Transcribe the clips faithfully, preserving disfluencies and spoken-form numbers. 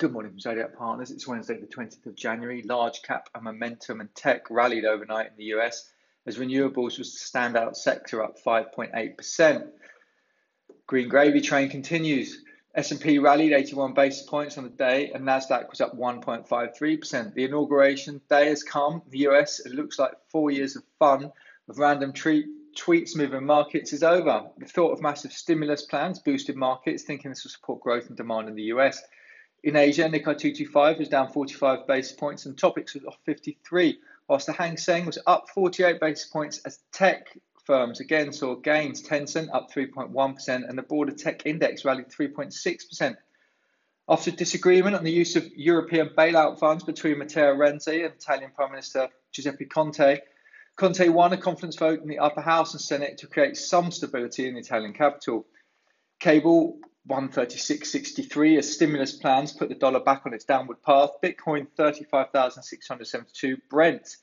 Good morning from Zodiac Partners. It's Wednesday, the twentieth of January. Large cap and momentum and tech rallied overnight in the U S as renewables was the standout sector, up five point eight percent. Green gravy train continues. S and P rallied eighty-one basis points on the day and NASDAQ was up one point five three percent. The inauguration day has come. The U S, it looks like four years of fun of random treat, tweets moving markets is over. The thought of massive stimulus plans boosted markets, thinking this will support growth and demand in the U S. In Asia, Nikkei two twenty-five was down forty-five basis points and Topix was off fifty-three, whilst the Hang Seng was up forty-eight basis points as tech firms again saw gains. Tencent up three point one percent and the broader tech index rallied three point six percent. After disagreement on the use of European bailout funds between Matteo Renzi and Italian Prime Minister Giuseppe Conte, Conte won a confidence vote in the upper house and Senate to create some stability in the Italian capital. Cable one thirty-six sixty-three as stimulus plans put the dollar back on its downward path. Bitcoin thirty-five thousand six hundred seventy-two, Brent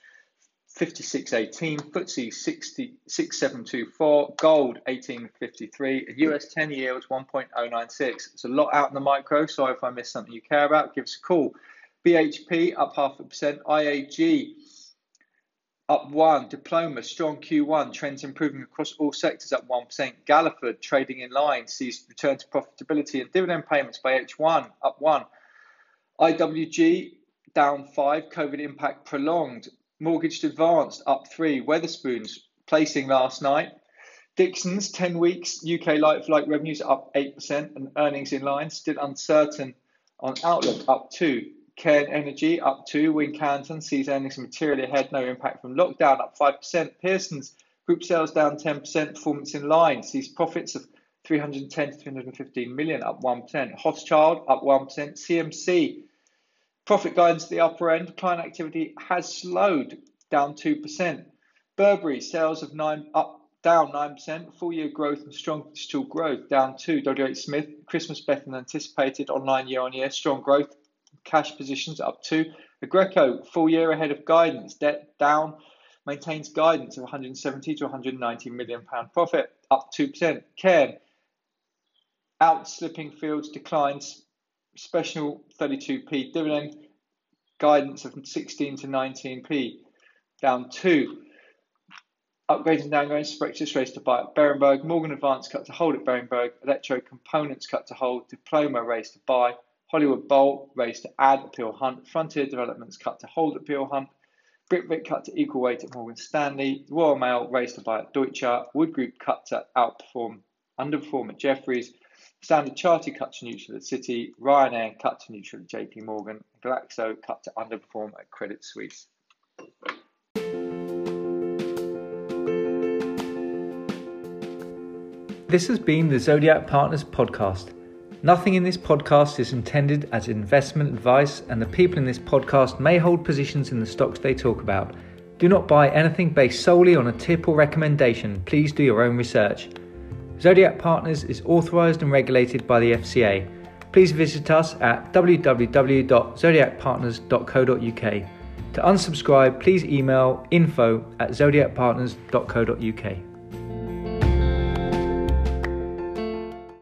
fifty-six eighteen, F T S E sixty-six seven two four, gold eighteen fifty-three, and U S ten year was one point oh nine six. It's a lot out in the micro, so if I miss something you care about, give us a call. B H P up half a percent, I A G up one, Diploma, strong Q one, trends improving across all sectors up one percent. Galliford, trading in line, sees return to profitability and dividend payments by H one, up one. I W G, down five, COVID impact prolonged. Mortgage Advanced, up three. Weatherspoons, placing last night. Dixon's, ten weeks, U K like-for-like revenues up eight percent and earnings in line, still uncertain on outlook, up two. Cairn Energy up two, Wincanton sees earnings materially ahead, no impact from lockdown, up five percent. Pearson's group sales down ten percent, performance in line, sees profits of three hundred ten to three hundred fifteen million, up one percent. Hochschild up one percent, C M C, profit guidance at the upper end, client activity has slowed, down two percent. Burberry, sales of nine up down nine percent, full year growth and strong digital growth, down two. W H Smith, Christmas better than anticipated, online year on year, strong growth. Cash positions up two. Agreco, full year ahead of guidance. Debt down, maintains guidance of one hundred seventy to one hundred ninety million pounds profit, up two percent. Cairn, outslipping Fields declines, special thirty-two p dividend, guidance of sixteen to nineteen p, down two. Upgrades and downgrades, Sprexas raised to buy at Berenberg. Morgan Advance cut to hold at Berenberg. Electro Components cut to hold. Diploma raised to buy. Hollywood Bowl raised to add at Peel Hunt. Frontier Developments cut to hold at Peel Hunt. Britvic cut to equal weight at Morgan Stanley. Royal Mail raised to buy at Deutsche. Wood Group cut to outperform, underperform at Jefferies. Standard Chartered cut to neutral at Citi. Ryanair cut to neutral at J P Morgan. Glaxo cut to underperform at Credit Suisse. This has been the Zodiac Partners podcast. Nothing in this podcast is intended as investment advice, and the people in this podcast may hold positions in the stocks they talk about. Do not buy anything based solely on a tip or recommendation. Please do your own research. Zodiac Partners is authorised and regulated by the F C A. Please visit us at w w w dot zodiac partners dot co dot u k. To unsubscribe, please email info at zodiac partners dot co dot u k.